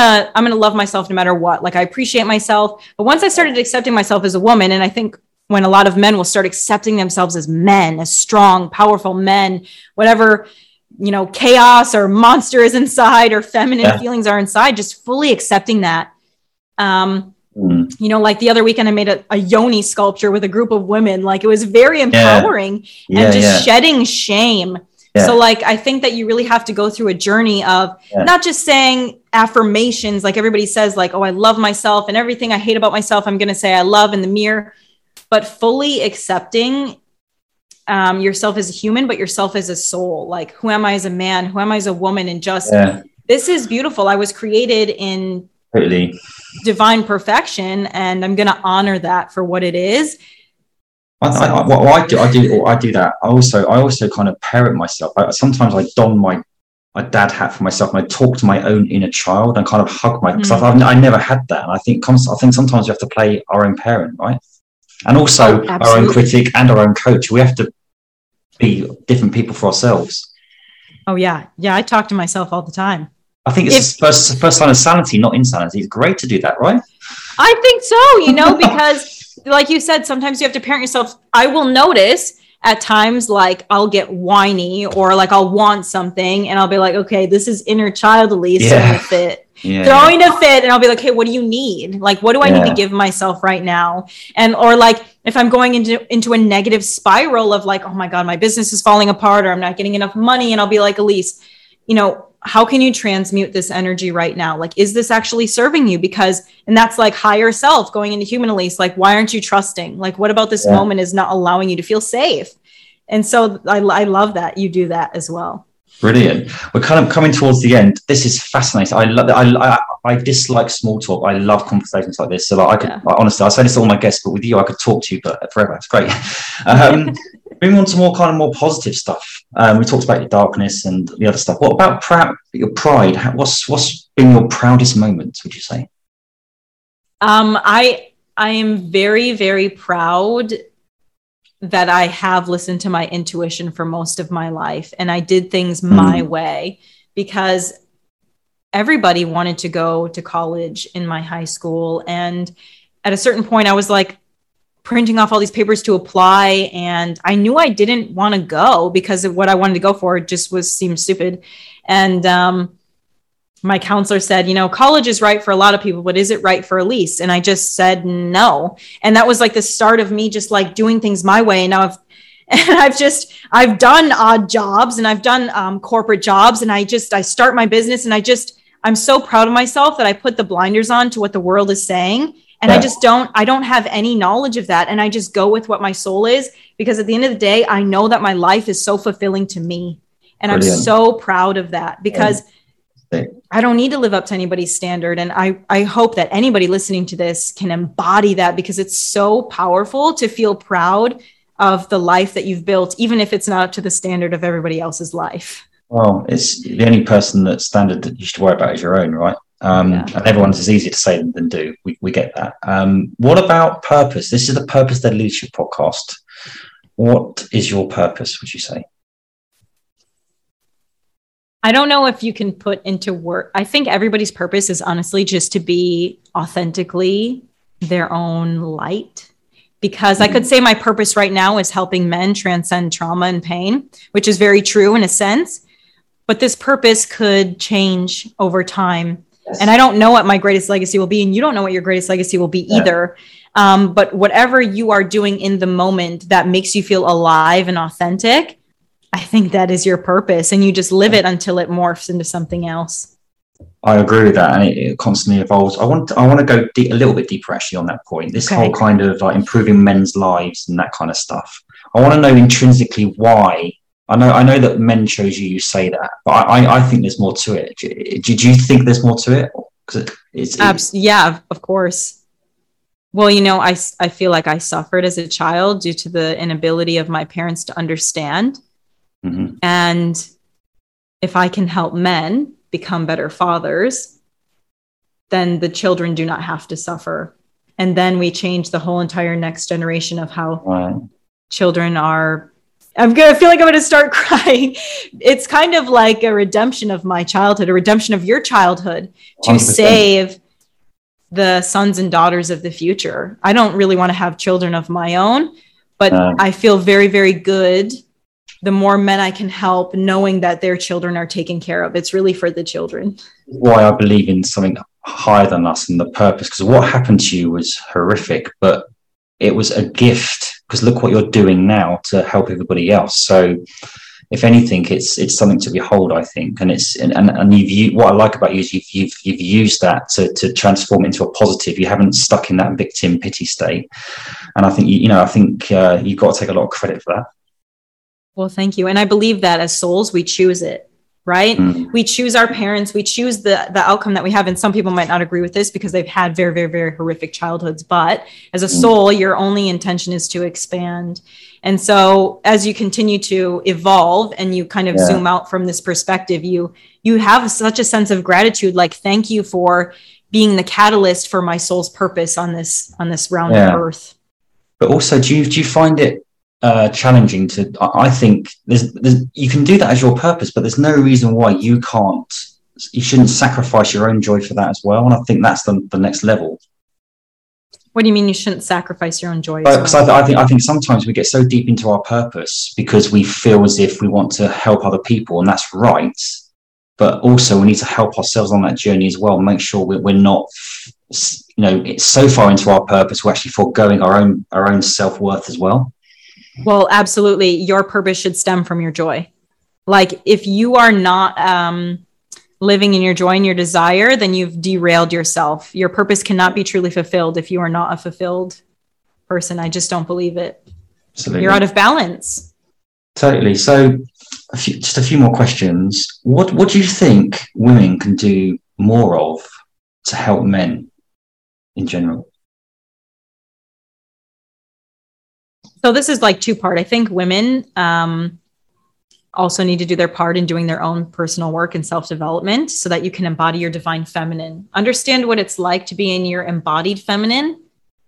to love myself no matter what. Like I appreciate myself. But once I started accepting myself as a woman, and I think when a lot of men will start accepting themselves as men, as strong, powerful men, whatever, you know, chaos or monster is inside or feminine feelings are inside, just fully accepting that. You know, like the other weekend I made a Yoni sculpture with a group of women, like it was very empowering and just shedding shame. So like, I think that you really have to go through a journey of not just saying affirmations, like everybody says like, oh, I love myself and everything I hate about myself, I'm going to say I love in the mirror. But fully accepting yourself as a human, but yourself as a soul. Like, who am I as a man? Who am I as a woman? And just, this is beautiful. I was created in divine perfection, and I'm going to honor that for what it is. I do that. I also kind of parent myself. Sometimes I don my dad hat for myself, and I talk to my own inner child and kind of hug myself. I never had that, and I think sometimes we have to play our own parent, right? And also our own critic and our own coach. We have to be different people for ourselves. Oh, yeah. Yeah, I talk to myself all the time. I think it's the first sign of sanity, not insanity. It's great to do that, right? I think so, because like you said, sometimes you have to parent yourself. I will notice at times, like I'll get whiny or like I'll want something and I'll be like, okay, this is inner child Elise throwing a fit. And I'll be like, hey, what do you need? Like, what do I need to give myself right now? And, or like, if I'm going into a negative spiral of like, oh my God, my business is falling apart or I'm not getting enough money. And I'll be like, Elise, how can you transmute this energy right now? Like, is this actually serving you? Because, and that's like higher self going into human Elise. Like, why aren't you trusting? Like, what about this moment is not allowing you to feel safe? And so I love that you do that as well. Brilliant. We're kind of coming towards the end. This is fascinating. I love that. I dislike small talk. I love conversations like this. So like, I could, honestly, I say this to all my guests, but with you, I could talk to you forever. It's great. Moving on to more positive stuff. We talked about your darkness and the other stuff. What about your pride? What's been your proudest moment, would you say? I am very, very proud that I have listened to my intuition for most of my life. And I did things my way, because everybody wanted to go to college in my high school. And at a certain point I was like, printing off all these papers to apply. And I knew I didn't want to go because of what I wanted to go for. It just seemed stupid. And my counselor said, college is right for a lot of people, but is it right for Elise? And I just said, no. And that was like the start of me just like doing things my way. And now I've done odd jobs and I've done corporate jobs. And I start my business and I'm so proud of myself that I put the blinders on to what the world is saying. And I don't have any knowledge of that. And I just go with what my soul is, because at the end of the day, I know that my life is so fulfilling to me. And Brilliant. I'm so proud of that, because I don't need to live up to anybody's standard. And I hope that anybody listening to this can embody that, because it's so powerful to feel proud of the life that you've built, even if it's not up to the standard of everybody else's life. Well, it's the only person that standard that you should worry about is your own, right? And everyone's as easy to say than do. We get that. What about purpose? This is the Purpose-Led Leadership Podcast. What is your purpose, would you say? I don't know if you can put into work. I think everybody's purpose is honestly just to be authentically their own light. Because I could say my purpose right now is helping men transcend trauma and pain, which is very true in a sense. But this purpose could change over time. And I don't know what my greatest legacy will be. And you don't know what your greatest legacy will be either. But whatever you are doing in the moment that makes you feel alive and authentic, I think that is your purpose. And you just live it until it morphs into something else. I agree with that. And it constantly evolves. I want to go a little bit deeper actually on that point. This whole kind of like improving men's lives and that kind of stuff. I want to know intrinsically why. I know that men chose you say that, but I think there's more to it. Do you think there's more to it? Yeah, of course. Well, I feel like I suffered as a child due to the inability of my parents to understand. Mm-hmm. And if I can help men become better fathers, then the children do not have to suffer. And then we change the whole entire next generation of how children are. I feel like I'm going to start crying. It's kind of like a redemption of my childhood, a redemption of your childhood to 100%. Save the sons and daughters of the future. I don't really want to have children of my own, but I feel very, very good. The more men I can help knowing that their children are taken care of. It's really for the children. Why I believe in something higher than us and the purpose, because what happened to you was horrific, but it was a gift, because look what you're doing now to help everybody else. So if anything, it's something to behold, I think. And what I like about you is you've used that to transform it into a positive. You haven't stuck in that victim pity state. And I think, you've got to take a lot of credit for that. Well, thank you. And I believe that as souls, we choose it, right? Mm. We choose our parents. We choose the outcome that we have. And some people might not agree with this because they've had very, very, very horrific childhoods. But as a soul, your only intention is to expand. And so as you continue to evolve and you kind of zoom out from this perspective, you have such a sense of gratitude. Like, thank you for being the catalyst for my soul's purpose on this round of earth. But also, do you find it challenging to, I think there's you can do that as your purpose, but there's no reason why you shouldn't sacrifice your own joy for that as well. And I think that's the next level. What do you mean you shouldn't sacrifice your own joy? Because I think sometimes we get so deep into our purpose because we feel as if we want to help other people, and that's right. But also we need to help ourselves on that journey as well. Make sure we're not, you know, it's so far into our purpose, we're actually foregoing our own self-worth as well. Well, absolutely. Your purpose should stem from your joy. Like if you are not living in your joy and your desire, then you've derailed yourself. Your purpose cannot be truly fulfilled if you are not a fulfilled person. I just don't believe it. Absolutely. You're out of balance. Totally. So just a few more questions. What do you think women can do more of to help men in general? So this is like two-part. I think women also need to do their part in doing their own personal work and self-development so that you can embody your divine feminine. Understand what it's like to be in your embodied feminine,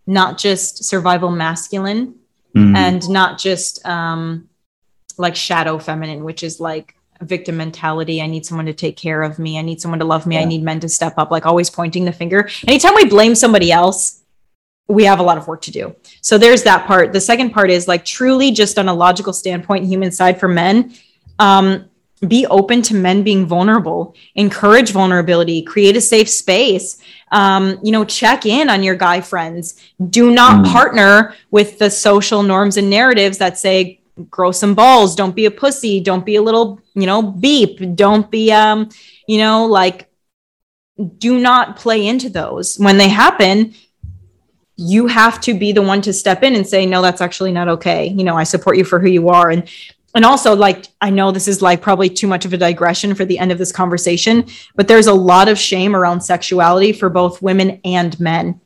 not just survival masculine, and not just like shadow feminine, which is like a victim mentality. I need someone to take care of me. I need someone to love me. Yeah. I need men to step up, like always pointing the finger. Anytime we blame somebody else, we have a lot of work to do. So there's that part. The second part is like truly just on a logical standpoint, human side for men, be open to men being vulnerable, encourage vulnerability, create a safe space, check in on your guy friends. Do not partner with the social norms and narratives that say, grow some balls. Don't be a pussy. Don't be a little, beep. Don't be, do not play into those. When they happen, you have to be the one to step in and say, no, that's actually not okay. I support you for who you are. And also like, I know this is like probably too much of a digression for the end of this conversation, but there's a lot of shame around sexuality for both women and men.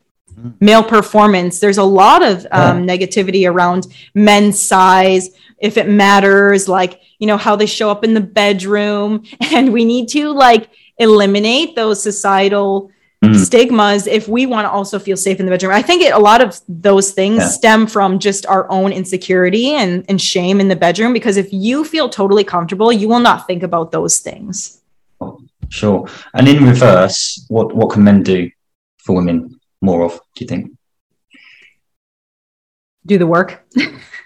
Male performance. There's a lot of negativity around men's size, if it matters, like, how they show up in the bedroom. And we need to like eliminate those societal stigmas if we want to also feel safe in the bedroom. I think a lot of those things stem from just our own insecurity and shame in the bedroom, because if you feel totally comfortable, you will not think about those things. Sure. And in reverse, what can men do for women more of, do you think? Do the work.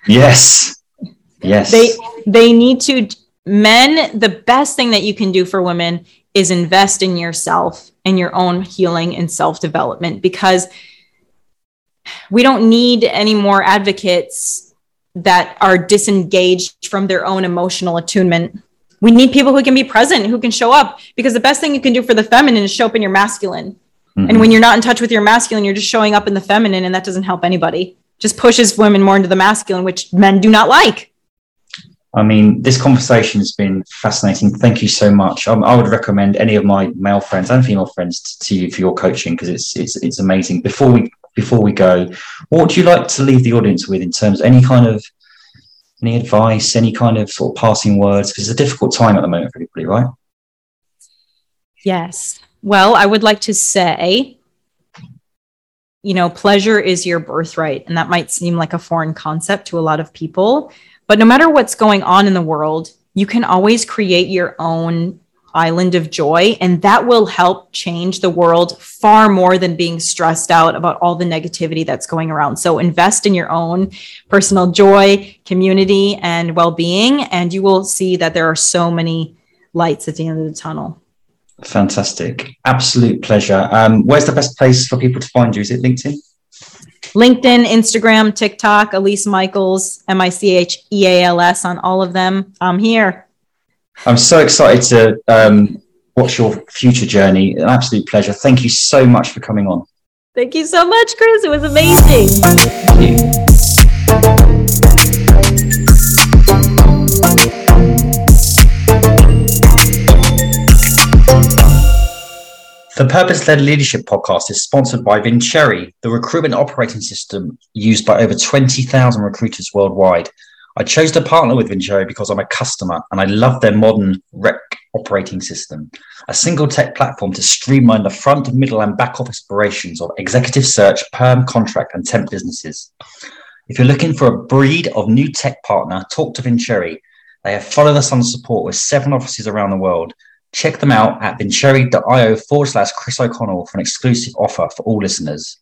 Yes. They need to. Men, the best thing that you can do for women is invest in yourself and your own healing and self-development, because we don't need any more advocates that are disengaged from their own emotional attunement. We need people who can be present, who can show up, because the best thing you can do for the feminine is show up in your masculine. Mm-hmm. And when you're not in touch with your masculine, you're just showing up in the feminine, and that doesn't help anybody. Just pushes women more into the masculine, which men do not like. I mean, this conversation has been fascinating. Thank you so much. I would recommend any of my male friends and female friends to you for your coaching, because it's amazing. Before we go, what would you like to leave the audience with in terms of any advice, any kind of sort of passing words? Because it's a difficult time at the moment for everybody, right? Yes. Well, I would like to say, pleasure is your birthright. And that might seem like a foreign concept to a lot of people. But no matter what's going on in the world, you can always create your own island of joy. And that will help change the world far more than being stressed out about all the negativity that's going around. So invest in your own personal joy, community, and well-being. And you will see that there are so many lights at the end of the tunnel. Fantastic. Absolute pleasure. Where's the best place for people to find you? Is it LinkedIn? LinkedIn, Instagram, TikTok, Elise Michaels, MICHEALS on all of them. I'm here. I'm so excited to watch your future journey. An absolute pleasure. Thank you so much for coming on. Thank you so much, Chris. It was amazing. Thank you. The Purpose-Led Leadership Podcast is sponsored by Vincere, the recruitment operating system used by over 20,000 recruiters worldwide. I chose to partner with Vincere because I'm a customer and I love their modern REC operating system, a single tech platform to streamline the front, middle and back office operations of executive search, perm, contract and temp businesses. If you're looking for a breed of new tech partner, talk to Vincere. They have follow-the-sun support with 7 offices around the world. Check them out at vincere.io/Chris O'Connell for an exclusive offer for all listeners.